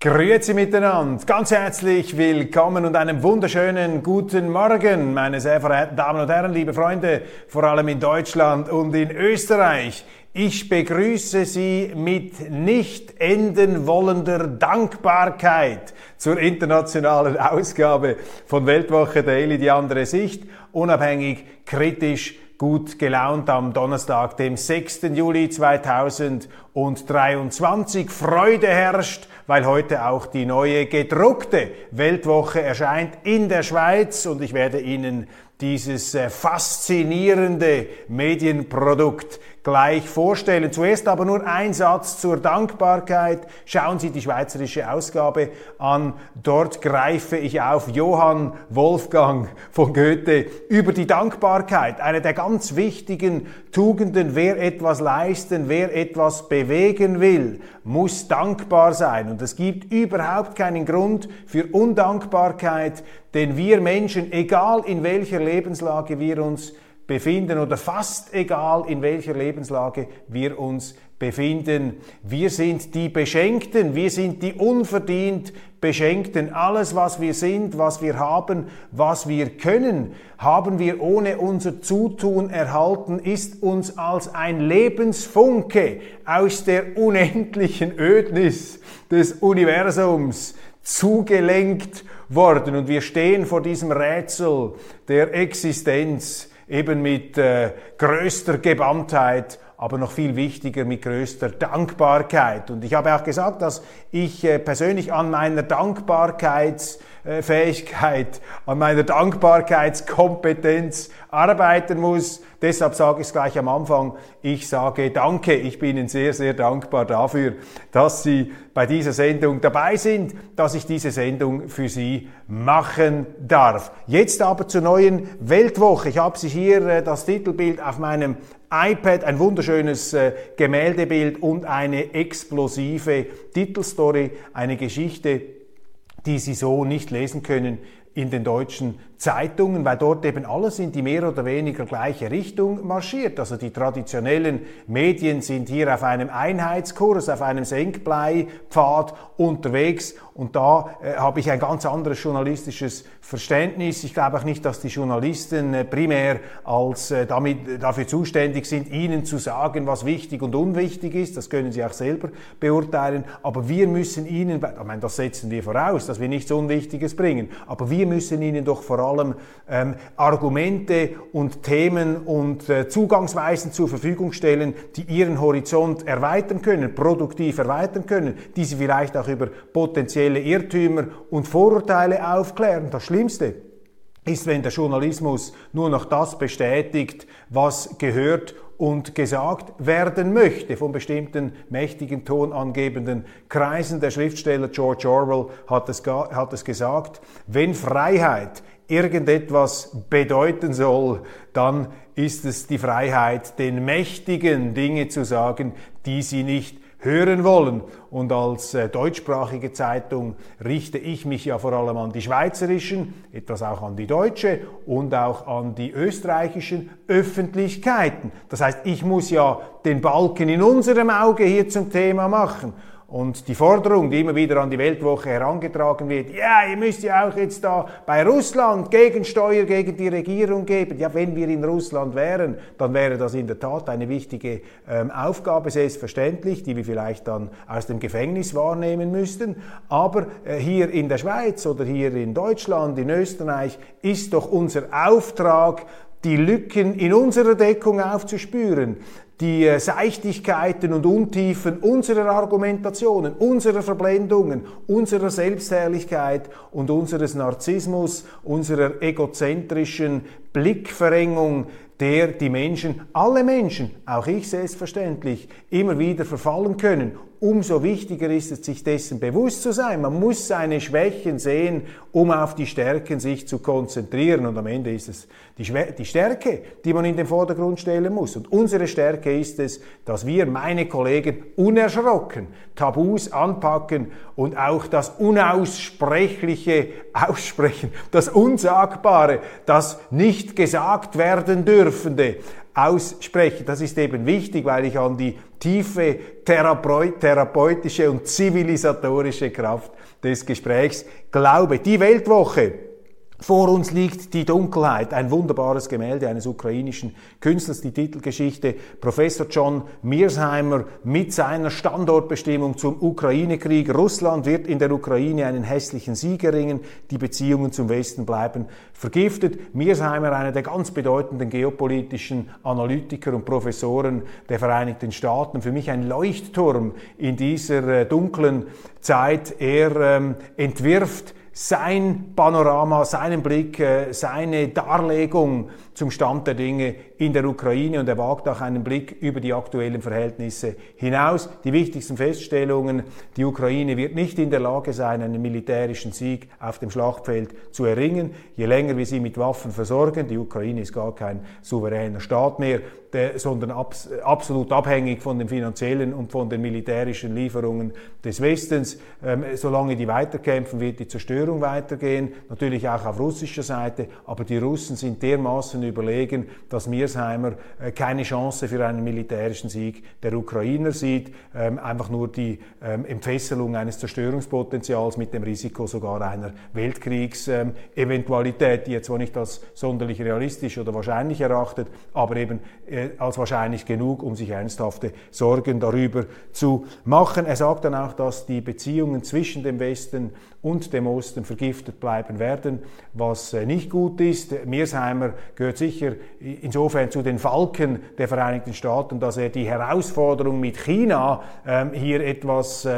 Grüezi miteinander, ganz herzlich willkommen und einen wunderschönen guten Morgen, meine sehr verehrten Damen und Herren, liebe Freunde, vor allem in Deutschland und in Österreich. Ich begrüße Sie mit nicht enden wollender Dankbarkeit zur internationalen Ausgabe von Weltwoche Daily, die andere Sicht, unabhängig, kritisch, gut gelaunt am Donnerstag, dem 6. Juli 2023. Freude herrscht, weil heute auch die neue gedruckte Weltwoche erscheint in der Schweiz und ich werde Ihnen dieses faszinierende Medienprodukt gleich vorstellen. Zuerst aber nur ein Satz zur Dankbarkeit. Schauen Sie die schweizerische Ausgabe an. Dort greife ich auf Johann Wolfgang von Goethe über die Dankbarkeit. Eine der ganz wichtigen Tugenden. Wer etwas leisten, wer etwas bewegen will, muss dankbar sein. Und es gibt überhaupt keinen Grund für Undankbarkeit, denn wir Menschen, egal in welcher Lebenslage wir uns befinden oder fast egal in welcher Lebenslage wir uns befinden. Wir sind die Beschenkten, wir sind die unverdient Beschenkten. Alles, was wir sind, was wir haben, was wir können, haben wir ohne unser Zutun erhalten, ist uns als ein Lebensfunke aus der unendlichen Ödnis des Universums zugelenkt worden. Und wir stehen vor diesem Rätsel der Existenz, eben mit größter Gewandtheit, aber noch viel wichtiger mit größter Dankbarkeit. Und ich habe auch gesagt, dass ich persönlich an meiner Dankbarkeitsfähigkeit, an meiner Dankbarkeitskompetenz arbeiten muss. Deshalb sage ich es gleich am Anfang, ich sage Danke. Ich bin Ihnen sehr, sehr dankbar dafür, dass Sie bei dieser Sendung dabei sind, dass ich diese Sendung für Sie machen darf. Jetzt aber zur neuen Weltwoche. Ich habe Sie hier das Titelbild auf meinem iPad, ein wunderschönes Gemäldebild und eine explosive Titelstory, eine Geschichte, die Sie so nicht lesen können in den deutschen Zeitungen, weil dort eben alles in die mehr oder weniger gleiche Richtung marschiert. Also die traditionellen Medien sind hier auf einem Einheitskurs, auf einem Senkbleipfad unterwegs und da habe ich ein ganz anderes journalistisches Verständnis. Ich glaube auch nicht, dass die Journalisten primär als dafür zuständig sind, Ihnen zu sagen, was wichtig und unwichtig ist. Das können Sie auch selber beurteilen. Aber wir müssen Ihnen, ich meine, das setzen wir voraus, dass wir nichts Unwichtiges bringen, aber wir müssen Ihnen doch vor allem Argumente und Themen und Zugangsweisen zur Verfügung stellen, die Ihren Horizont erweitern können, produktiv erweitern können, die Sie vielleicht auch über potenzielle Irrtümer und Vorurteile aufklären. Das Schlimmste ist, wenn der Journalismus nur noch das bestätigt, was gehört und gesagt werden möchte von bestimmten mächtigen, tonangebenden Kreisen. Der Schriftsteller George Orwell hat es gesagt, wenn Freiheit irgendetwas bedeuten soll, dann ist es die Freiheit, den Mächtigen Dinge zu sagen, die sie nicht hören wollen. Und als deutschsprachige Zeitung richte ich mich ja vor allem an die schweizerischen, etwas auch an die deutsche und auch an die österreichischen Öffentlichkeiten. Das heißt, ich muss ja den Balken in unserem Auge hier zum Thema machen. Und die Forderung, die immer wieder an die Weltwoche herangetragen wird, ja, ihr müsst ja auch jetzt da bei Russland Gegensteuer gegen die Regierung geben. Ja, wenn wir in Russland wären, dann wäre das in der Tat eine wichtige Aufgabe, selbstverständlich, die wir vielleicht dann aus dem Gefängnis wahrnehmen müssten. Aber hier in der Schweiz oder hier in Deutschland, in Österreich, ist doch unser Auftrag, die Lücken in unserer Deckung aufzuspüren, die Seichtigkeiten und Untiefen unserer Argumentationen, unserer Verblendungen, unserer Selbstherrlichkeit und unseres Narzissmus, unserer egozentrischen Blickverengung, der die Menschen, alle Menschen, auch ich selbstverständlich, immer wieder verfallen können. Umso wichtiger ist es, sich dessen bewusst zu sein. Man muss seine Schwächen sehen, um auf die Stärken sich zu konzentrieren. Und am Ende ist es die Stärke, die man in den Vordergrund stellen muss. Und unsere Stärke ist es, dass wir, meine Kollegen, unerschrocken Tabus anpacken und auch das Unaussprechliche aussprechen, das Unsagbare, das nicht gesagt werden dürfende aussprechen. Das ist eben wichtig, weil ich an die tiefe therapeutische und zivilisatorische Kraft des Gesprächs glaube. Die Weltwoche. Vor uns liegt die Dunkelheit, ein wunderbares Gemälde eines ukrainischen Künstlers, die Titelgeschichte Professor John Mearsheimer mit seiner Standortbestimmung zum Ukraine-Krieg. Russland wird in der Ukraine einen hässlichen Sieg erringen, die Beziehungen zum Westen bleiben vergiftet. Mearsheimer, einer der ganz bedeutenden geopolitischen Analytiker und Professoren der Vereinigten Staaten, für mich ein Leuchtturm in dieser dunklen Zeit. Er entwirft sein Panorama, seinen Blick, seine Darlegung zum Stand der Dinge in der Ukraine, und er wagt auch einen Blick über die aktuellen Verhältnisse hinaus. Die wichtigsten Feststellungen: Die Ukraine wird nicht in der Lage sein, einen militärischen Sieg auf dem Schlachtfeld zu erringen. Je länger wir sie mit Waffen versorgen, die Ukraine ist gar kein souveräner Staat mehr, sondern absolut abhängig von den finanziellen und von den militärischen Lieferungen des Westens. Solange die weiterkämpfen, wird die Zerstörung weitergehen, natürlich auch auf russischer Seite, aber die Russen sind dermaßen überlegen, dass Mearsheimer keine Chance für einen militärischen Sieg der Ukrainer sieht, einfach nur die Entfesselung eines Zerstörungspotenzials mit dem Risiko sogar einer Weltkriegseventualität, die jetzt zwar nicht als sonderlich realistisch oder wahrscheinlich erachtet, aber eben als wahrscheinlich genug, um sich ernsthafte Sorgen darüber zu machen. Er sagt dann auch, dass die Beziehungen zwischen dem Westen und dem Osten vergiftet bleiben werden, was nicht gut ist. Mearsheimer gehört sicher insofern zu den Falken der Vereinigten Staaten, dass er die Herausforderung mit China hier etwas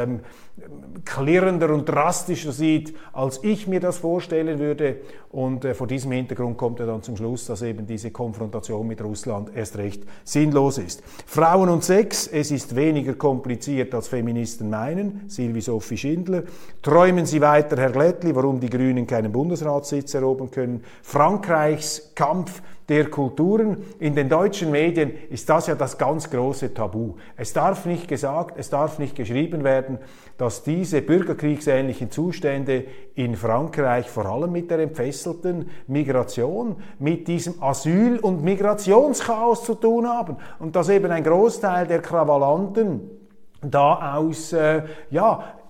klirrender und drastischer sieht, als ich mir das vorstellen würde. Und vor diesem Hintergrund kommt er dann zum Schluss, dass eben diese Konfrontation mit Russland erst recht sinnlos ist. Frauen und Sex: Es ist weniger kompliziert, als Feministen meinen. Sylvie-Sophie Schindler. Träumen Sie weiter, Herr Glättli, warum die Grünen keinen Bundesratssitz erobern können. Frankreichs Kampf der Kulturen. In den deutschen Medien ist das ja das ganz große Tabu. Es darf nicht gesagt, es darf nicht geschrieben werden, dass diese bürgerkriegsähnlichen Zustände in Frankreich vor allem mit der entfesselten Migration, mit diesem Asyl- und Migrationschaos zu tun haben und dass eben ein Großteil der Krawallanten da aus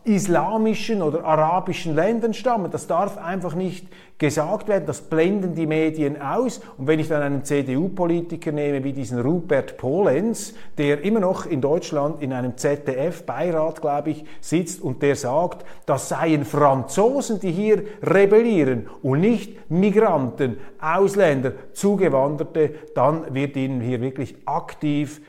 islamischen oder arabischen Ländern stammen. Das darf einfach nicht gesagt werden, das blenden die Medien aus. Und wenn ich dann einen CDU-Politiker nehme, wie diesen Rupert Polenz, der immer noch in Deutschland in einem ZDF-Beirat, glaube ich, sitzt und der sagt, das seien Franzosen, die hier rebellieren und nicht Migranten, Ausländer, Zugewanderte, dann wird ihnen hier wirklich aktiv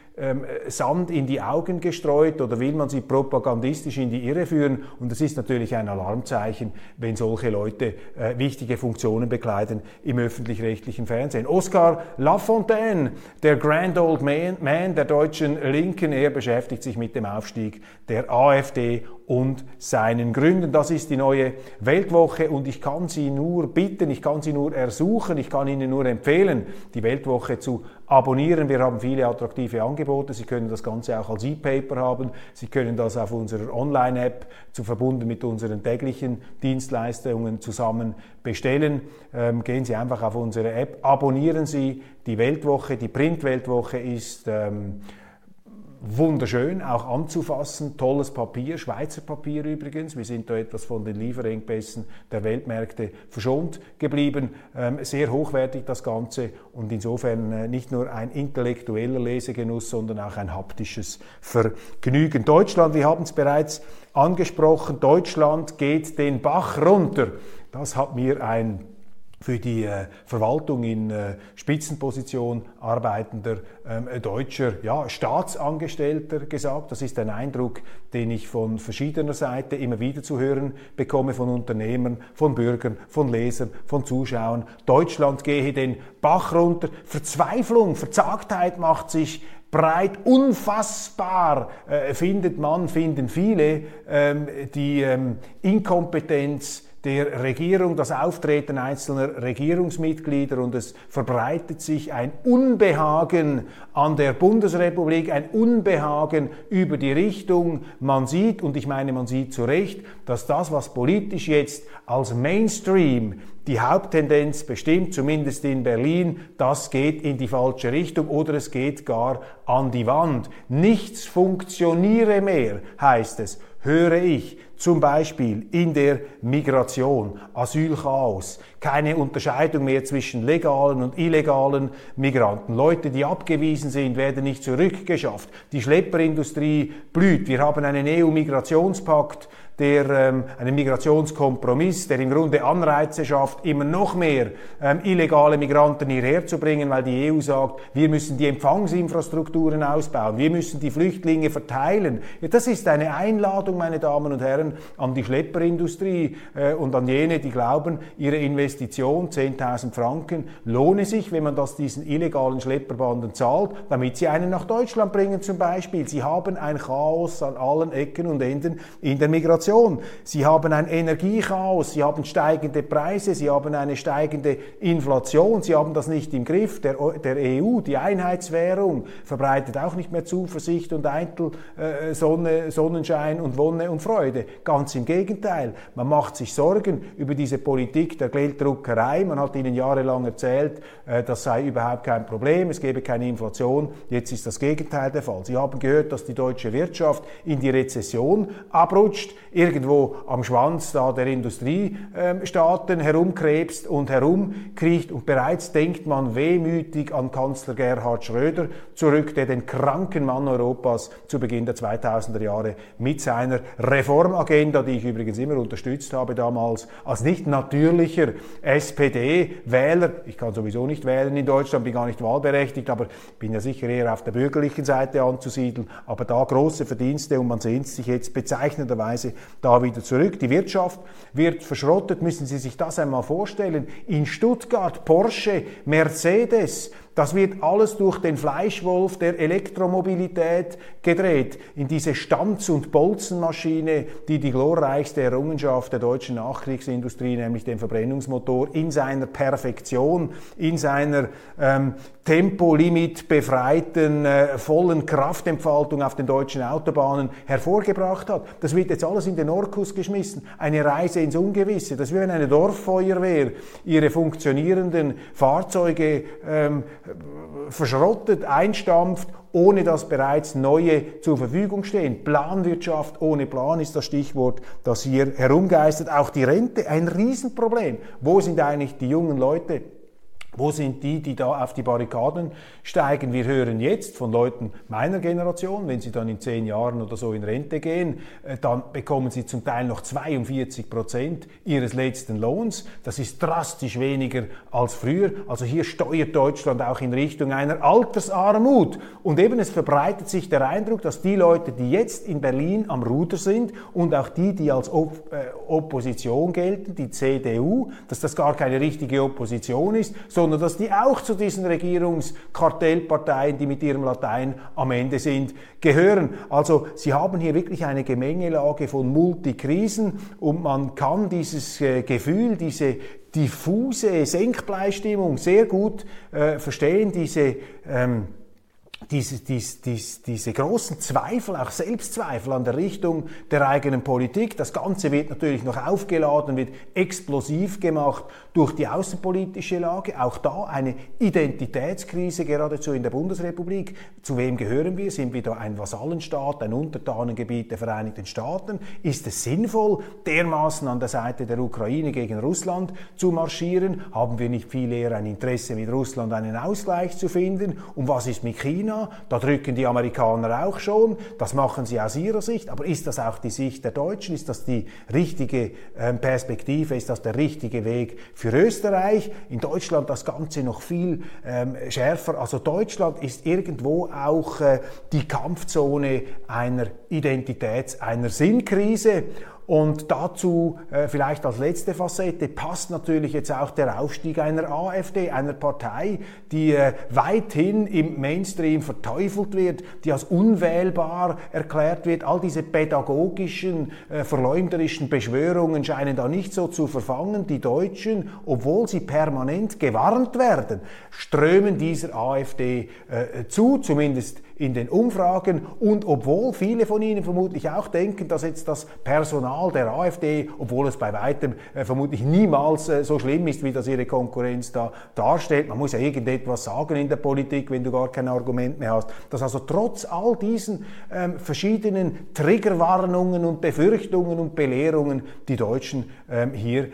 Sand in die Augen gestreut oder will man sie propagandistisch in die Irre führen. Und es ist natürlich ein Alarmzeichen, wenn solche Leute wichtige Funktionen bekleiden im öffentlich-rechtlichen Fernsehen. Oskar Lafontaine, der Grand Old Man der deutschen Linken, er beschäftigt sich mit dem Aufstieg der AfD und seinen Gründen. Das ist die neue Weltwoche und ich kann Sie nur bitten, ich kann Sie nur ersuchen, ich kann Ihnen nur empfehlen, die Weltwoche zu abonnieren. Wir haben viele attraktive Angebote. Sie können das Ganze auch als E-Paper haben. Sie können das auf unserer Online-App verbunden mit unseren täglichen Dienstleistungen zusammen bestellen. Gehen Sie einfach auf unsere App, abonnieren Sie die Weltwoche. Die Print-Weltwoche ist wunderschön, auch anzufassen, tolles Papier, Schweizer Papier übrigens. Wir sind da etwas von den Lieferengpässen der Weltmärkte verschont geblieben. Sehr hochwertig das Ganze und insofern nicht nur ein intellektueller Lesegenuss, sondern auch ein haptisches Vergnügen. Deutschland, wir haben es bereits angesprochen, Deutschland geht den Bach runter. Das hat mir ein für die Verwaltung in Spitzenposition arbeitender deutscher Staatsangestellter gesagt. Das ist ein Eindruck, den ich von verschiedener Seite immer wieder zu hören bekomme, von Unternehmern, von Bürgern, von Lesern, von Zuschauern. Deutschland gehe den Bach runter. Verzweiflung, Verzagtheit macht sich breit, unfassbar finden viele die Inkompetenz der Regierung, das Auftreten einzelner Regierungsmitglieder, und es verbreitet sich ein Unbehagen an der Bundesrepublik, ein Unbehagen über die Richtung. Man sieht, und ich meine, man sieht zu Recht, dass das, was politisch jetzt als Mainstream die Haupttendenz bestimmt, zumindest in Berlin, das geht in die falsche Richtung oder es geht gar an die Wand. Nichts funktioniere mehr, heißt es, höre ich. Zum Beispiel in der Migration, Asylchaos, keine Unterscheidung mehr zwischen legalen und illegalen Migranten. Leute, die abgewiesen sind, werden nicht zurückgeschafft. Die Schlepperindustrie blüht. Wir haben einen EU-Migrationspakt, einen Migrationskompromiss, der im Grunde Anreize schafft, immer noch mehr illegale Migranten hierher zu bringen, weil die EU sagt, wir müssen die Empfangsinfrastrukturen ausbauen, wir müssen die Flüchtlinge verteilen. Ja, das ist eine Einladung, meine Damen und Herren, an die Schlepperindustrie und an jene, die glauben, ihre Investition, 10.000 Franken, lohne sich, wenn man das diesen illegalen Schlepperbanden zahlt, damit sie einen nach Deutschland bringen zum Beispiel. Sie haben ein Chaos an allen Ecken und Enden in der Migration. Sie haben ein Energiechaos, Sie haben steigende Preise, Sie haben eine steigende Inflation, Sie haben das nicht im Griff. Der EU, die Einheitswährung, verbreitet auch nicht mehr Zuversicht und Sonnenschein und Wonne und Freude. Ganz im Gegenteil, man macht sich Sorgen über diese Politik der Gelddruckerei. Man hat ihnen jahrelang erzählt, das sei überhaupt kein Problem, es gebe keine Inflation. Jetzt ist das Gegenteil der Fall. Sie haben gehört, dass die deutsche Wirtschaft in die Rezession abrutscht, irgendwo am Schwanz da der Industriestaaten herumkrebst und herumkriecht, und bereits denkt man wehmütig an Kanzler Gerhard Schröder zurück, der den kranken Mann Europas zu Beginn der 2000er Jahre mit seiner Reformagenda, die ich übrigens immer unterstützt habe damals, als nicht natürlicher SPD-Wähler, ich kann sowieso nicht wählen in Deutschland, bin gar nicht wahlberechtigt, aber bin ja sicher eher auf der bürgerlichen Seite anzusiedeln, aber da große Verdienste, und man sehnt sich jetzt bezeichnenderweise da wieder zurück. Die Wirtschaft wird verschrottet, müssen Sie sich das einmal vorstellen. In Stuttgart, Porsche, Mercedes, das wird alles durch den Fleischwolf der Elektromobilität gedreht, in diese Stanz- und Bolzenmaschine, die die glorreichste Errungenschaft der deutschen Nachkriegsindustrie, nämlich den Verbrennungsmotor, in seiner Perfektion, in seiner Tempolimit befreiten, vollen Kraftentfaltung auf den deutschen Autobahnen hervorgebracht hat. Das wird jetzt alles in den Orkus geschmissen. Eine Reise ins Ungewisse. Das ist wie wenn eine Dorffeuerwehr ihre funktionierenden Fahrzeuge verschrottet, einstampft, ohne dass bereits neue zur Verfügung stehen. Planwirtschaft ohne Plan ist das Stichwort, das hier herumgeistert. Auch die Rente, ein Riesenproblem. Wo sind eigentlich die jungen Leute? Wo sind die, die da auf die Barrikaden steigen? Wir hören jetzt von Leuten meiner Generation, wenn sie dann in 10 Jahren oder so in Rente gehen, dann bekommen sie zum Teil noch 42% ihres letzten Lohns. Das ist drastisch weniger als früher. Also hier steuert Deutschland auch in Richtung einer Altersarmut. Und eben, es verbreitet sich der Eindruck, dass die Leute, die jetzt in Berlin am Ruder sind, und auch die, die als Opposition gelten, die CDU, dass das gar keine richtige Opposition ist, sondern dass die auch zu diesen Regierungskartellparteien, die mit ihrem Latein am Ende sind, gehören. Also sie haben hier wirklich eine Gemengelage von Multikrisen, und man kann dieses Gefühl, diese diffuse Senkbleistimmung sehr gut verstehen, diese großen Zweifel, auch Selbstzweifel an der Richtung der eigenen Politik. Das Ganze wird natürlich noch aufgeladen, wird explosiv gemacht durch die außenpolitische Lage. Auch da eine Identitätskrise geradezu in der Bundesrepublik. Zu wem gehören wir? Sind wir da ein Vasallenstaat, ein Untertanengebiet der Vereinigten Staaten? Ist es sinnvoll, dermaßen an der Seite der Ukraine gegen Russland zu marschieren? Haben wir nicht viel eher ein Interesse, mit Russland einen Ausgleich zu finden? Und was ist mit China? Da drücken die Amerikaner auch schon, das machen sie aus ihrer Sicht, aber ist das auch die Sicht der Deutschen? Ist das die richtige Perspektive? Ist das der richtige Weg für Österreich, in Deutschland das Ganze noch viel schärfer. Also Deutschland ist irgendwo auch die Kampfzone einer einer Sinnkrise. Und dazu vielleicht als letzte Facette passt natürlich jetzt auch der Aufstieg einer AfD, einer Partei, die weithin im Mainstream verteufelt wird, die als unwählbar erklärt wird. All diese pädagogischen, verleumderischen Beschwörungen scheinen da nicht so zu verfangen. Die Deutschen, obwohl sie permanent gewarnt werden, strömen dieser AfD zu, zumindest in den Umfragen, und obwohl viele von Ihnen vermutlich auch denken, dass jetzt das Personal der AfD, obwohl es bei weitem vermutlich niemals so schlimm ist, wie das ihre Konkurrenz da darstellt, man muss ja irgendetwas sagen in der Politik, wenn du gar kein Argument mehr hast, dass also trotz all diesen verschiedenen Triggerwarnungen und Befürchtungen und Belehrungen die Deutschen hier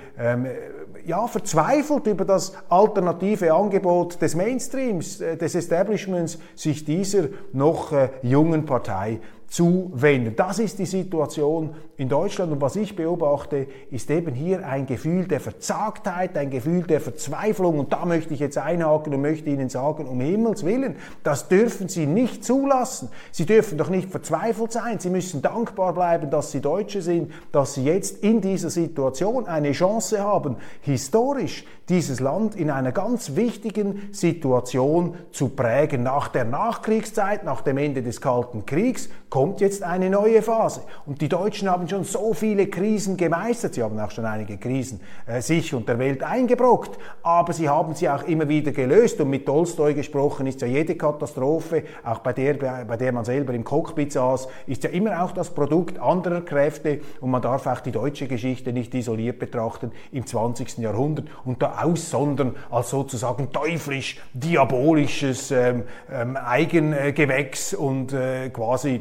verzweifelt über das alternative Angebot des Mainstreams, des Establishments, sich dieser noch jungen Partei zuwenden. Das ist die Situation in Deutschland, und was ich beobachte, ist eben hier ein Gefühl der Verzagtheit, ein Gefühl der Verzweiflung, und da möchte ich jetzt einhaken und möchte Ihnen sagen, um Himmels Willen, das dürfen Sie nicht zulassen. Sie dürfen doch nicht verzweifelt sein, Sie müssen dankbar bleiben, dass Sie Deutsche sind, dass Sie jetzt in dieser Situation eine Chance haben, historisch dieses Land in einer ganz wichtigen Situation zu prägen. Nach der Nachkriegszeit, nach dem Ende des Kalten Kriegs, kommt jetzt eine neue Phase. Und die Deutschen haben schon so viele Krisen gemeistert. Sie haben auch schon einige Krisen sich und der Welt eingebrockt. Aber sie haben sie auch immer wieder gelöst. Und mit Tolstoi gesprochen ist ja jede Katastrophe, auch bei der man selber im Cockpit saß, ist ja immer auch das Produkt anderer Kräfte. Und man darf auch die deutsche Geschichte nicht isoliert betrachten im 20. Jahrhundert und da aussondern als sozusagen teuflisch, diabolisches Eigengewächs und quasi.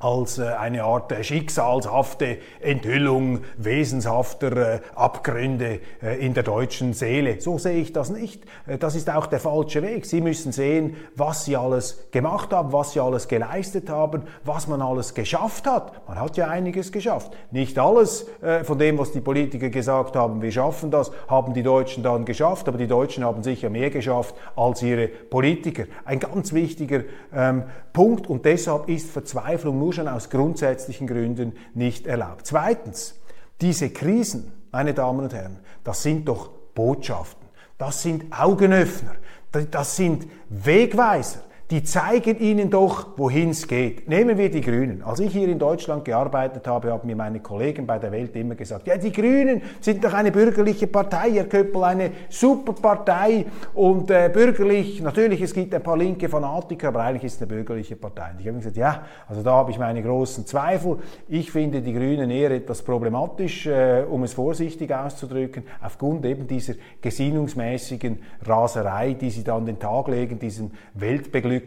Als eine Art schicksalshafte Enthüllung wesenshafter Abgründe in der deutschen Seele. So sehe ich das nicht. Das ist auch der falsche Weg. Sie müssen sehen, was Sie alles gemacht haben, was Sie alles geleistet haben, was man alles geschafft hat. Man hat ja einiges geschafft. Nicht alles von dem, was die Politiker gesagt haben, wir schaffen das, haben die Deutschen dann geschafft, aber die Deutschen haben sicher mehr geschafft als ihre Politiker. Ein ganz wichtiger Punkt, und deshalb ist Verzweiflung nur schon aus grundsätzlichen Gründen nicht erlaubt. Zweitens, diese Krisen, meine Damen und Herren, das sind doch Botschaften, das sind Augenöffner, das sind Wegweiser. Die zeigen Ihnen doch, wohin es geht. Nehmen wir die Grünen. Als ich hier in Deutschland gearbeitet habe, haben mir meine Kollegen bei der Welt immer gesagt, ja, die Grünen sind doch eine bürgerliche Partei, Herr Köppel, eine Superpartei und bürgerlich. Natürlich, es gibt ein paar linke Fanatiker, aber eigentlich ist es eine bürgerliche Partei. Und ich habe gesagt, ja, also da habe ich meine großen Zweifel. Ich finde die Grünen eher etwas problematisch, um es vorsichtig auszudrücken, aufgrund eben dieser gesinnungsmäßigen Raserei, die sie dann den Tag legen, diesen Weltbeglückungspathos.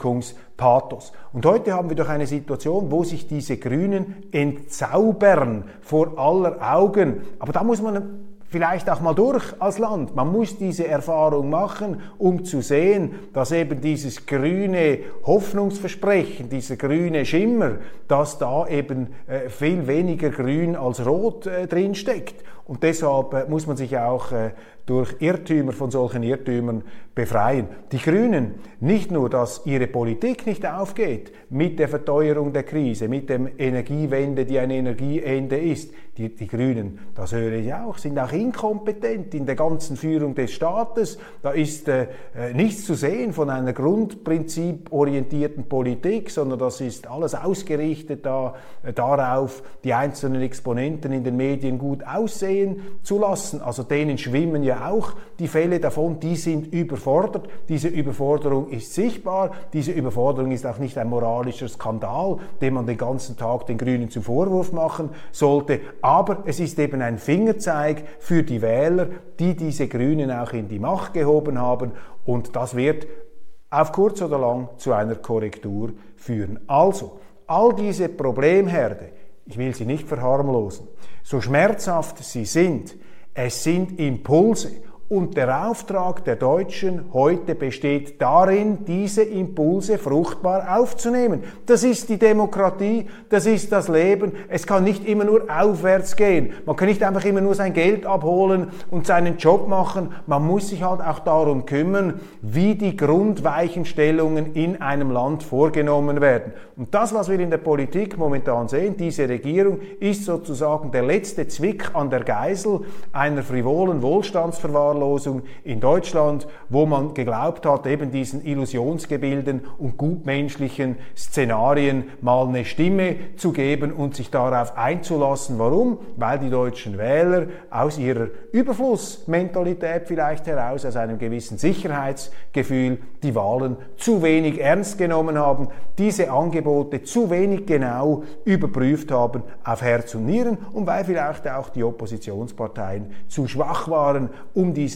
Und heute haben wir doch eine Situation, wo sich diese Grünen entzaubern vor aller Augen. Aber da muss man vielleicht auch mal durch als Land. Man muss diese Erfahrung machen, um zu sehen, dass eben dieses grüne Hoffnungsversprechen, dieser grüne Schimmer, dass da eben viel weniger grün als rot drinsteckt. Und deshalb muss man sich auch durch Irrtümer von solchen Irrtümern befreien. Die Grünen, nicht nur, dass ihre Politik nicht aufgeht mit der Verteuerung der Krise, mit der Energiewende, die ein Energieende ist. Die Grünen, das höre ich auch, sind auch inkompetent in der ganzen Führung des Staates. Da ist nichts zu sehen von einer grundprinziporientierten Politik, sondern das ist alles ausgerichtet darauf, die einzelnen Exponenten in den Medien gut aussehen zu lassen. Also denen schwimmen ja auch die Fälle davon, die sind überfordert. Diese Überforderung ist sichtbar, diese Überforderung ist auch nicht ein moralischer Skandal, den man den ganzen Tag den Grünen zum Vorwurf machen sollte. Aber es ist eben ein Fingerzeig für die Wähler, die diese Grünen auch in die Macht gehoben haben. Und das wird auf kurz oder lang zu einer Korrektur führen. Also, all diese Problemherde, ich will sie nicht verharmlosen, so schmerzhaft sie sind, es sind Impulse. Und der Auftrag der Deutschen heute besteht darin, diese Impulse fruchtbar aufzunehmen. Das ist die Demokratie, das ist das Leben. Es kann nicht immer nur aufwärts gehen. Man kann nicht einfach immer nur sein Geld abholen und seinen Job machen. Man muss sich halt auch darum kümmern, wie die Grundweichenstellungen in einem Land vorgenommen werden. Und das, was wir in der Politik momentan sehen, diese Regierung ist sozusagen der letzte Zwick an der Geißel einer frivolen Wohlstandsverwahrlosung in Deutschland, wo man geglaubt hat, eben diesen Illusionsgebilden und gutmenschlichen Szenarien mal eine Stimme zu geben und sich darauf einzulassen. Warum? Weil die deutschen Wähler aus ihrer Überflussmentalität vielleicht heraus, aus einem gewissen Sicherheitsgefühl, die Wahlen zu wenig ernst genommen haben, diese Angebote zu wenig genau überprüft haben auf Herz und Nieren und weil vielleicht auch die Oppositionsparteien zu schwach waren, um diese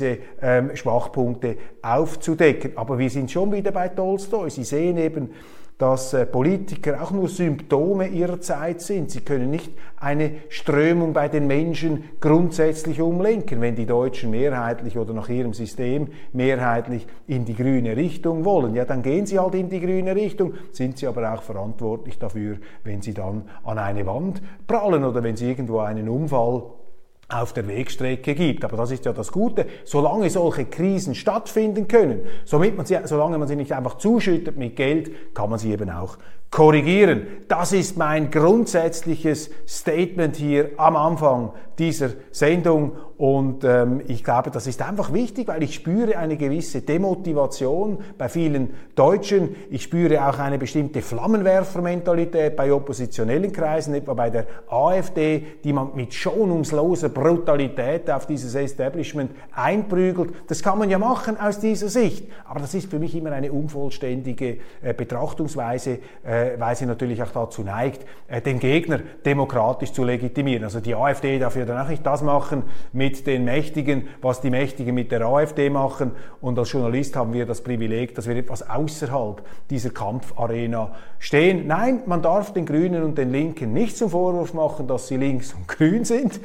Schwachpunkte aufzudecken. Aber wir sind schon wieder bei Tolstoi. Sie sehen eben, dass Politiker auch nur Symptome ihrer Zeit sind. Sie können nicht eine Strömung bei den Menschen grundsätzlich umlenken, wenn die Deutschen mehrheitlich oder nach ihrem System mehrheitlich in die grüne Richtung wollen. Ja, dann gehen sie halt in die grüne Richtung, sind sie aber auch verantwortlich dafür, wenn sie dann an eine Wand prallen oder wenn sie irgendwo einen Unfall auf der Wegstrecke gibt. Aber das ist ja das Gute. Solange solche Krisen stattfinden können, solange man sie nicht einfach zuschüttet mit Geld, kann man sie eben auch korrigieren. Das ist mein grundsätzliches Statement hier am Anfang dieser Sendung. Und ich glaube, das ist einfach wichtig, weil ich spüre eine gewisse Demotivation bei vielen Deutschen. Ich spüre auch eine bestimmte Flammenwerfermentalität bei oppositionellen Kreisen, etwa bei der AfD, die man mit schonungsloser Brutalität auf dieses Establishment einprügelt. Das kann man ja machen aus dieser Sicht. Aber das ist für mich immer eine unvollständige Betrachtungsweise, weil sie natürlich auch dazu neigt, den Gegner demokratisch zu legitimieren. Also die AfD darf ja dann auch nicht das machen mit den Mächtigen, was die Mächtigen mit der AfD machen. Und als Journalist haben wir das Privileg, dass wir etwas außerhalb dieser Kampfarena stehen. Nein, man darf den Grünen und den Linken nicht zum Vorwurf machen, dass sie links und grün sind.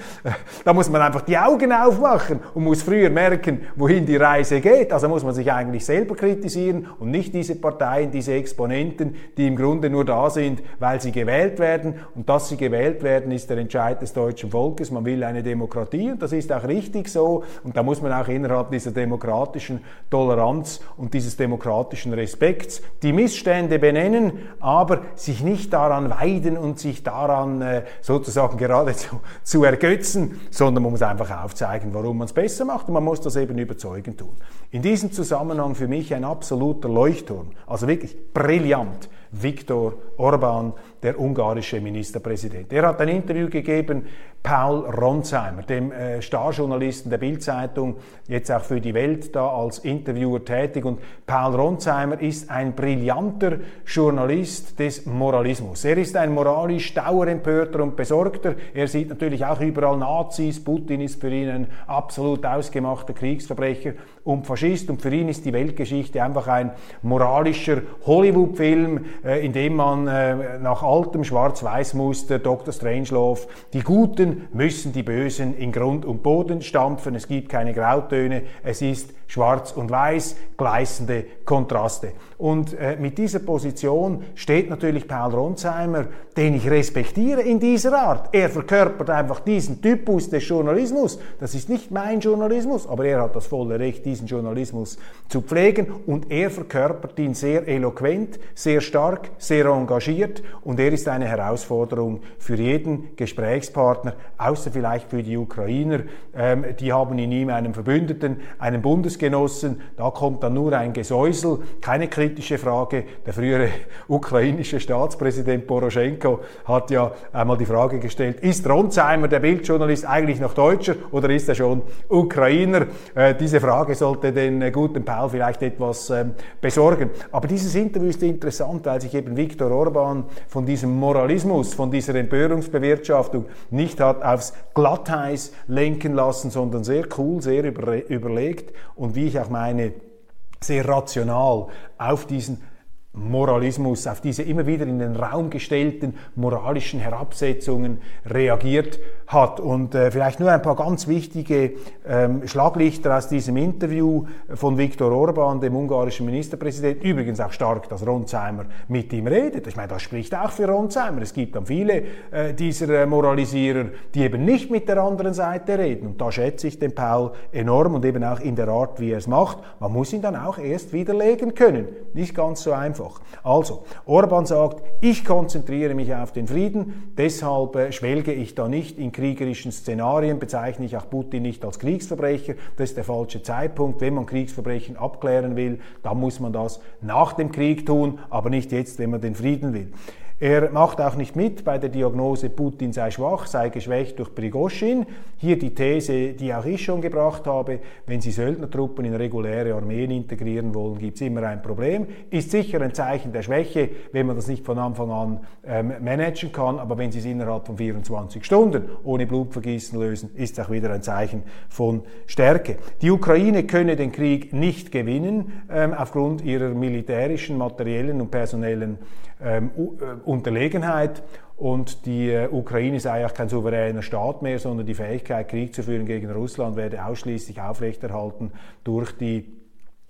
Da muss man einfach die Augen aufmachen und muss früher merken, wohin die Reise geht. Also muss man sich eigentlich selber kritisieren und nicht diese Parteien, diese Exponenten, die im Grunde nur da sind, weil sie gewählt werden. Und dass sie gewählt werden, ist der Entscheid des deutschen Volkes. Man will eine Demokratie und das ist auch richtig so und da muss man auch innerhalb dieser demokratischen Toleranz und dieses demokratischen Respekts die Missstände benennen, aber sich nicht daran weiden und sich daran sozusagen geradezu zu ergötzen, sondern man muss einfach aufzeigen, warum man es besser macht und man muss das eben überzeugend tun. In diesem Zusammenhang für mich ein absoluter Leuchtturm, also wirklich brillant, Viktor Orbán, der ungarische Ministerpräsident. Er hat ein Interview gegeben, Paul Ronzheimer, dem Starjournalisten der Bild-Zeitung, jetzt auch für die Welt da als Interviewer tätig. Und Paul Ronzheimer ist ein brillanter Journalist des Moralismus. Er ist ein moralisch dauerempörter und besorgter. Er sieht natürlich auch überall Nazis. Putin ist für ihn ein absolut ausgemachter Kriegsverbrecher und Faschist. Und für ihn ist die Weltgeschichte einfach ein moralischer Hollywood-Film, in dem man nach altem Schwarz-Weiß-Muster, Dr. Strangelove, die Guten müssen die Bösen in Grund und Boden stampfen, es gibt keine Grautöne, es ist schwarz und weiß, gleißende Kontraste. Und mit dieser Position steht natürlich Paul Ronzheimer, den ich respektiere in dieser Art. Er verkörpert einfach diesen Typus des Journalismus. Das ist nicht mein Journalismus, aber er hat das volle Recht, diesen Journalismus zu pflegen. Und er verkörpert ihn sehr eloquent, sehr stark, sehr engagiert. Und er ist eine Herausforderung für jeden Gesprächspartner, außer vielleicht für die Ukrainer. Die haben in ihm einen Verbündeten, einen Bundesgenossen. Da kommt dann nur ein Gesäusel, keine kritische Frage. Der frühere ukrainische Staatspräsident Poroschenko hat ja einmal die Frage gestellt, ist Ronzheimer, der Bildjournalist, eigentlich noch Deutscher oder ist er schon Ukrainer? Diese Frage sollte den guten Paul vielleicht etwas besorgen. Aber dieses Interview ist interessant, weil sich eben Viktor Orbán von diesem Moralismus, von dieser Empörungsbewirtschaftung nicht hat aufs Glatteis lenken lassen, sondern sehr cool, sehr überlegt und wie ich auch meine, sehr rational auf diesen Moralismus, auf diese immer wieder in den Raum gestellten moralischen Herabsetzungen reagiert hat. Und vielleicht nur ein paar ganz wichtige Schlaglichter aus diesem Interview von Viktor Orbán, dem ungarischen Ministerpräsidenten. Übrigens auch stark, dass Ronzheimer mit ihm redet. Ich meine, das spricht auch für Ronzheimer. Es gibt dann viele dieser Moralisierer, die eben nicht mit der anderen Seite reden. Und da schätze ich den Paul enorm und eben auch in der Art, wie er es macht. Man muss ihn dann auch erst widerlegen können. Nicht ganz so einfach. Also, Orbán sagt, ich konzentriere mich auf den Frieden, deshalb schwelge ich da nicht in kriegerischen Szenarien, bezeichne ich auch Putin nicht als Kriegsverbrecher, das ist der falsche Zeitpunkt. Wenn man Kriegsverbrechen abklären will, dann muss man das nach dem Krieg tun, aber nicht jetzt, wenn man den Frieden will. Er macht auch nicht mit bei der Diagnose, Putin sei schwach, sei geschwächt durch Prigoschin. Hier die These, die auch ich schon gebracht habe, wenn Sie Söldnertruppen in reguläre Armeen integrieren wollen, gibt es immer ein Problem. Ist sicher ein Zeichen der Schwäche, wenn man das nicht von Anfang an managen kann, aber wenn Sie es innerhalb von 24 Stunden ohne Blutvergießen lösen, ist es auch wieder ein Zeichen von Stärke. Die Ukraine könne den Krieg nicht gewinnen, aufgrund ihrer militärischen, materiellen und personellen Unterlegenheit und die Ukraine sei auch kein souveräner Staat mehr, sondern die Fähigkeit, Krieg zu führen gegen Russland, werde ausschließlich aufrechterhalten durch die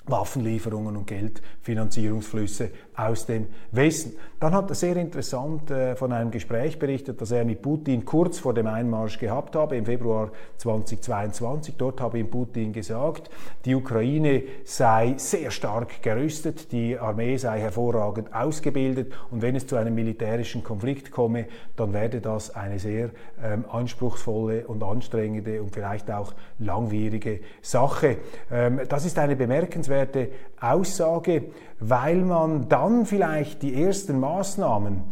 Waffenlieferungen und Geldfinanzierungsflüsse aus dem Westen. Dann hat er sehr interessant von einem Gespräch berichtet, das er mit Putin kurz vor dem Einmarsch gehabt habe, im Februar 2022. Dort habe ihm Putin gesagt, die Ukraine sei sehr stark gerüstet, die Armee sei hervorragend ausgebildet und wenn es zu einem militärischen Konflikt komme, dann werde das eine sehr anspruchsvolle und anstrengende und vielleicht auch langwierige Sache. Das ist eine bemerkenswerte Aussage, weil man dann vielleicht die ersten Maßnahmen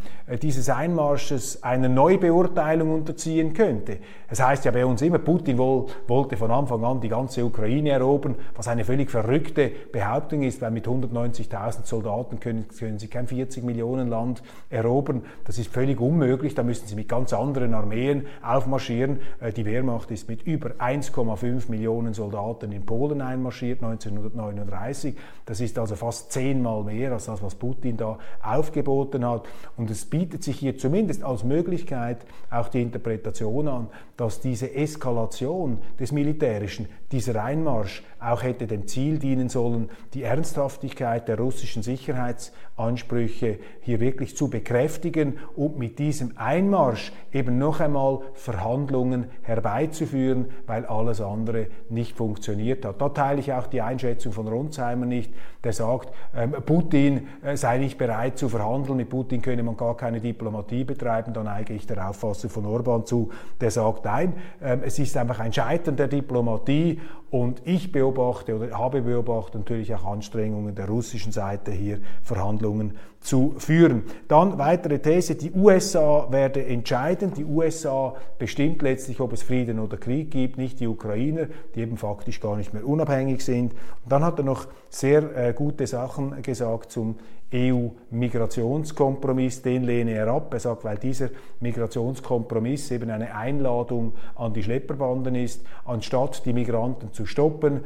dieses Einmarsches einer Neubeurteilung unterziehen könnte. Es heißt ja bei uns immer, Putin wollte von Anfang an die ganze Ukraine erobern, was eine völlig verrückte Behauptung ist, weil mit 190.000 Soldaten können Sie kein 40-Millionen-Land erobern. Das ist völlig unmöglich, da müssen Sie mit ganz anderen Armeen aufmarschieren. Die Wehrmacht ist mit über 1,5 Millionen Soldaten in Polen einmarschiert, 1939. Das ist also fast 10-mal mehr als das, was Putin da aufgeboten hat. Und es bietet sich hier zumindest als Möglichkeit auch die Interpretation an, dass diese Eskalation des Militärischen, dieser Einmarsch, auch hätte dem Ziel dienen sollen, die Ernsthaftigkeit der russischen Sicherheitsansprüche hier wirklich zu bekräftigen und mit diesem Einmarsch eben noch einmal Verhandlungen herbeizuführen, weil alles andere nicht funktioniert hat. Da teile ich auch die Einschätzung von Ronzheimer nicht, der sagt, Putin sei nicht bereit zu verhandeln, mit Putin könne man gar keine Diplomatie betreiben, dann neige ich der Auffassung von Orbán zu, der sagt, nein, es ist einfach ein Scheitern der Diplomatie und ich beobachte oder habe beobachtet natürlich auch Anstrengungen der russischen Seite hier Verhandlungen zu führen. Dann weitere These, die USA werde entscheiden, die USA bestimmt letztlich, ob es Frieden oder Krieg gibt, nicht die Ukrainer, die eben faktisch gar nicht mehr unabhängig sind. Und dann hat er noch sehr gute Sachen gesagt zum EU-Migrationskompromiss, den lehne er ab. Er sagt, weil dieser Migrationskompromiss eben eine Einladung an die Schlepperbanden ist, anstatt die Migranten zu stoppen,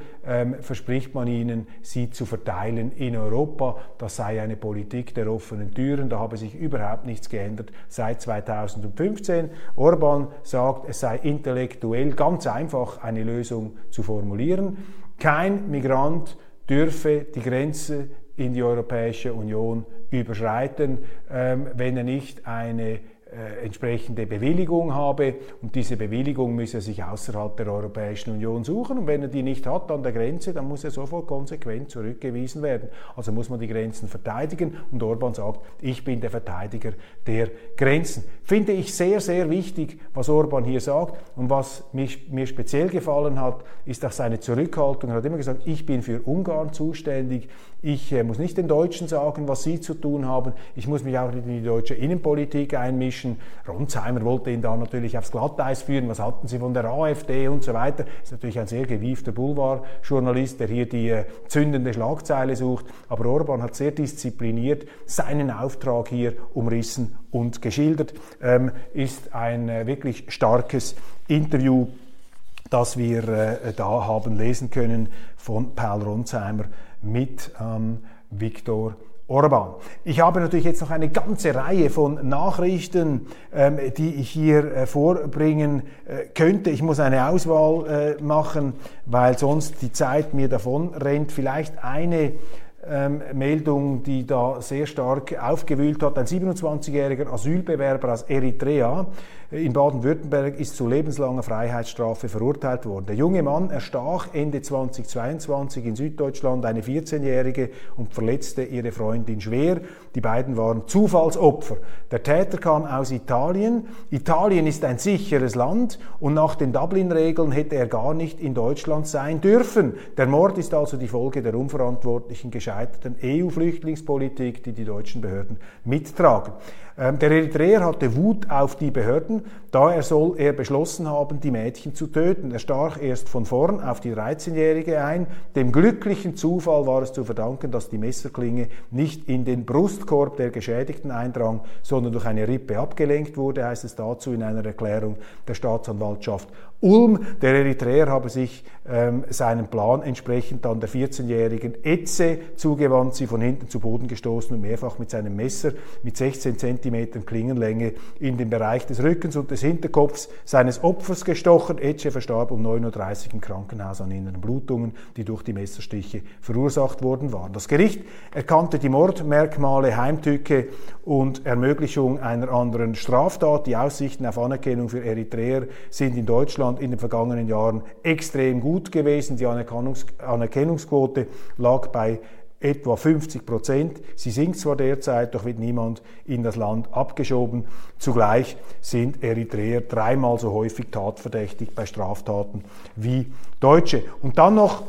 verspricht man ihnen, sie zu verteilen in Europa. Das sei eine Politik der offenen Türen, da habe sich überhaupt nichts geändert seit 2015. Orbán sagt, es sei intellektuell ganz einfach, eine Lösung zu formulieren. Kein Migrant dürfe die Grenze in die Europäische Union überschreiten, wenn er nicht eine entsprechende Bewilligung habe, und diese Bewilligung müsse er sich außerhalb der Europäischen Union suchen, und wenn er die nicht hat an der Grenze, dann muss er sofort konsequent zurückgewiesen werden. Also muss man die Grenzen verteidigen, und Orbán sagt, ich bin der Verteidiger der Grenzen. Finde ich sehr, sehr wichtig, was Orbán hier sagt, und was mir speziell gefallen hat, ist auch seine Zurückhaltung. Er hat immer gesagt, ich bin für Ungarn zuständig, ich muss nicht den Deutschen sagen, was sie zu tun haben, ich muss mich auch nicht in die deutsche Innenpolitik einmischen. Ronzheimer wollte ihn da natürlich aufs Glatteis führen, was halten Sie von der AfD und so weiter. Das ist natürlich ein sehr gewiefter Boulevardjournalist, der hier die zündende Schlagzeile sucht, aber Orbán hat sehr diszipliniert seinen Auftrag hier umrissen und geschildert. Ist ein wirklich starkes Interview, das wir da haben lesen können von Paul Ronzheimer mit Viktor Orbán. Ich habe natürlich jetzt noch eine ganze Reihe von Nachrichten, die ich hier vorbringen könnte. Ich muss eine Auswahl machen, weil sonst die Zeit mir davon rennt. Vielleicht eine Meldung, die da sehr stark aufgewühlt hat. Ein 27-jähriger Asylbewerber aus Eritrea in Baden-Württemberg ist zu lebenslanger Freiheitsstrafe verurteilt worden. Der junge Mann erstach Ende 2022 in Süddeutschland eine 14-Jährige und verletzte ihre Freundin schwer. Die beiden waren Zufallsopfer. Der Täter kam aus Italien. Italien ist ein sicheres Land, und nach den Dublin-Regeln hätte er gar nicht in Deutschland sein dürfen. Der Mord ist also die Folge der unverantwortlichen gescheiterten EU-Flüchtlingspolitik, die die deutschen Behörden mittragen. Der Eritreer hatte Wut auf die Behörden, da er beschlossen haben, die Mädchen zu töten. Er stach erst von vorn auf die 13-Jährige ein. Dem glücklichen Zufall war es zu verdanken, dass die Messerklinge nicht in den Brustkorb der Geschädigten eindrang, sondern durch eine Rippe abgelenkt wurde, heißt es dazu in einer Erklärung der Staatsanwaltschaft Ulm. Der Eritreer habe sich seinem Plan entsprechend dann der 14-jährigen Etze zugewandt, sie von hinten zu Boden gestoßen und mehrfach mit seinem Messer mit 16 cm Klingenlänge in den Bereich des Rückens und des Hinterkopfs seines Opfers gestochen. Etche verstarb um 9.30 Uhr im Krankenhaus an inneren Blutungen, die durch die Messerstiche verursacht worden waren. Das Gericht erkannte die Mordmerkmale Heimtücke und Ermöglichung einer anderen Straftat. Die Aussichten auf Anerkennung für Eritreer sind in Deutschland in den vergangenen Jahren extrem gut gewesen. Die Anerkennungsquote lag bei etwa 50%. Sie sinkt zwar derzeit, doch wird niemand in das Land abgeschoben. Zugleich sind Eritreer dreimal so häufig tatverdächtig bei Straftaten wie Deutsche. Und dann noch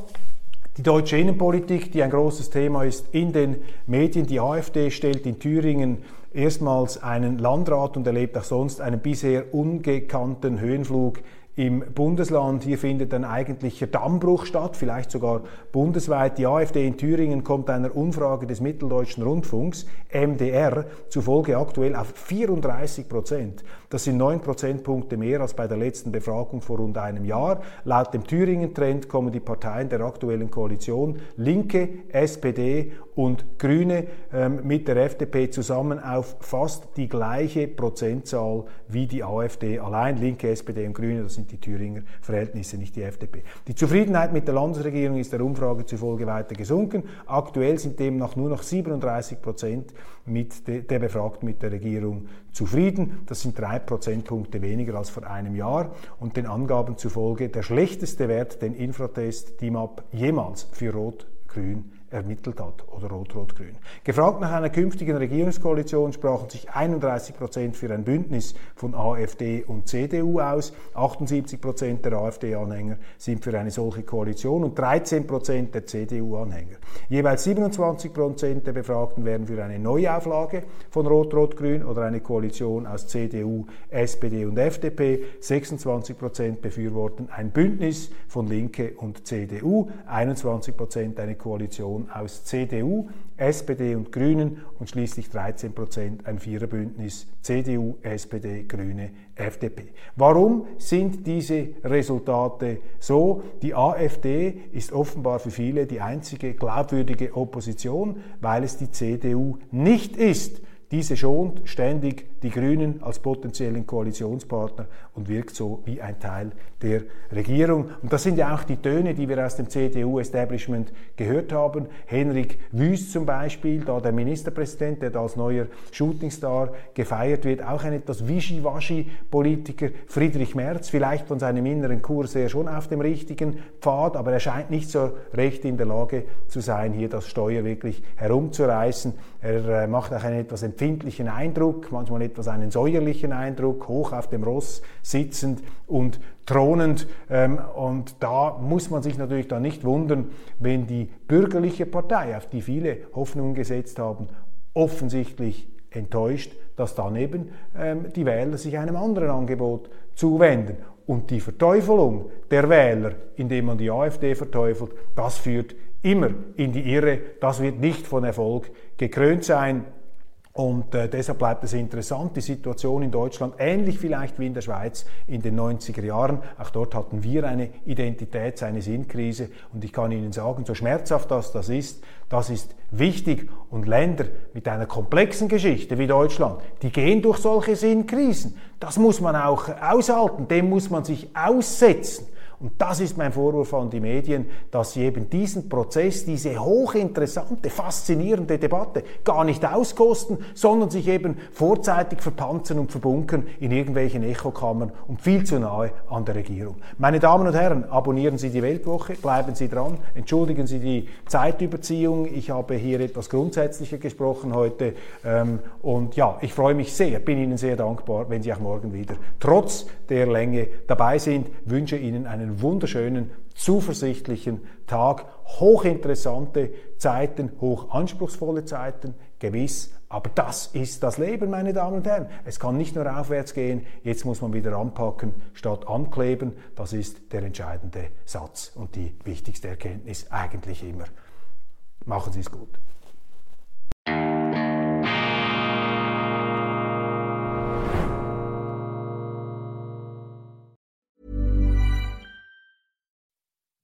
die deutsche Innenpolitik, die ein großes Thema ist in den Medien. Die AfD stellt in Thüringen erstmals einen Landrat und erlebt auch sonst einen bisher ungekannten Höhenflug im Bundesland. Hier findet ein eigentlicher Dammbruch statt, vielleicht sogar bundesweit. Die AfD in Thüringen kommt einer Umfrage des Mitteldeutschen Rundfunks, MDR, zufolge aktuell auf 34%. Das sind 9 Prozentpunkte mehr als bei der letzten Befragung vor rund einem Jahr. Laut dem Thüringen-Trend kommen die Parteien der aktuellen Koalition Linke, SPD und Grüne mit der FDP zusammen auf fast die gleiche Prozentzahl wie die AfD allein. Linke, SPD und Grüne, das sind die Thüringer Verhältnisse, nicht die FDP. Die Zufriedenheit mit der Landesregierung ist der Umfrage zufolge weiter gesunken. Aktuell sind demnach nur noch 37% der Befragten mit der Regierung zufrieden. Das sind 3 Prozentpunkte weniger als vor einem Jahr und den Angaben zufolge der schlechteste Wert, den Infratest DIMAP jemals für Rot-Grün ermittelt hat oder Rot-Rot-Grün. Gefragt nach einer künftigen Regierungskoalition sprachen sich 31% für ein Bündnis von AfD und CDU aus, 78% der AfD-Anhänger sind für eine solche Koalition und 13% der CDU-Anhänger. Jeweils 27% der Befragten wären für eine Neuauflage von Rot-Rot-Grün oder eine Koalition aus CDU, SPD und FDP, 26% befürworten ein Bündnis von Linke und CDU, 21% eine Koalition aus CDU, SPD und Grünen und schließlich 13% ein Viererbündnis CDU, SPD, Grüne, FDP. Warum sind diese Resultate so? Die AfD ist offenbar für viele die einzige glaubwürdige Opposition, weil es die CDU nicht ist. Diese schont ständig die Grünen als potenziellen Koalitionspartner und wirkt so wie ein Teil der Regierung. Und das sind ja auch die Töne, die wir aus dem CDU-Establishment gehört haben. Henrik Wüst zum Beispiel, da der Ministerpräsident, der da als neuer Shootingstar gefeiert wird, auch ein etwas Wischiwaschi-Politiker. Friedrich Merz, vielleicht von seinem inneren Kurs her schon auf dem richtigen Pfad, aber er scheint nicht so recht in der Lage zu sein, hier das Steuer wirklich herumzureißen. Er macht auch einen etwas empfindlichen Eindruck, manchmal etwas einen säuerlichen Eindruck, hoch auf dem Ross sitzend und thronend. Und da muss man sich natürlich dann nicht wundern, wenn die bürgerliche Partei, auf die viele Hoffnungen gesetzt haben, offensichtlich enttäuscht, dass dann eben die Wähler sich einem anderen Angebot zuwenden. Und die Verteufelung der Wähler, indem man die AfD verteufelt, das führt immer in die Irre. Das wird nicht von Erfolg gekrönt sein. Und deshalb bleibt es interessant, die Situation in Deutschland, ähnlich vielleicht wie in der Schweiz in den 90er Jahren. Auch dort hatten wir eine Identitäts-, eine Sinnkrise. Und ich kann Ihnen sagen, so schmerzhaft das ist wichtig. Und Länder mit einer komplexen Geschichte wie Deutschland, die gehen durch solche Sinnkrisen. Das muss man auch aushalten, dem muss man sich aussetzen. Und das ist mein Vorwurf an die Medien, dass sie eben diesen Prozess, diese hochinteressante, faszinierende Debatte gar nicht auskosten, sondern sich eben vorzeitig verpanzern und verbunkern in irgendwelchen Echokammern und viel zu nahe an der Regierung. Meine Damen und Herren, abonnieren Sie die Weltwoche, bleiben Sie dran, entschuldigen Sie die Zeitüberziehung. Ich habe hier etwas grundsätzlicher gesprochen heute und ja, ich freue mich sehr, bin Ihnen sehr dankbar, wenn Sie auch morgen wieder trotz der Länge dabei sind. Wünsche Ihnen einen wunderschönen, zuversichtlichen Tag, hochinteressante Zeiten, hochanspruchsvolle Zeiten, gewiss. Aber das ist das Leben, meine Damen und Herren. Es kann nicht nur aufwärts gehen, jetzt muss man wieder anpacken statt ankleben. Das ist der entscheidende Satz und die wichtigste Erkenntnis eigentlich immer. Machen Sie es gut.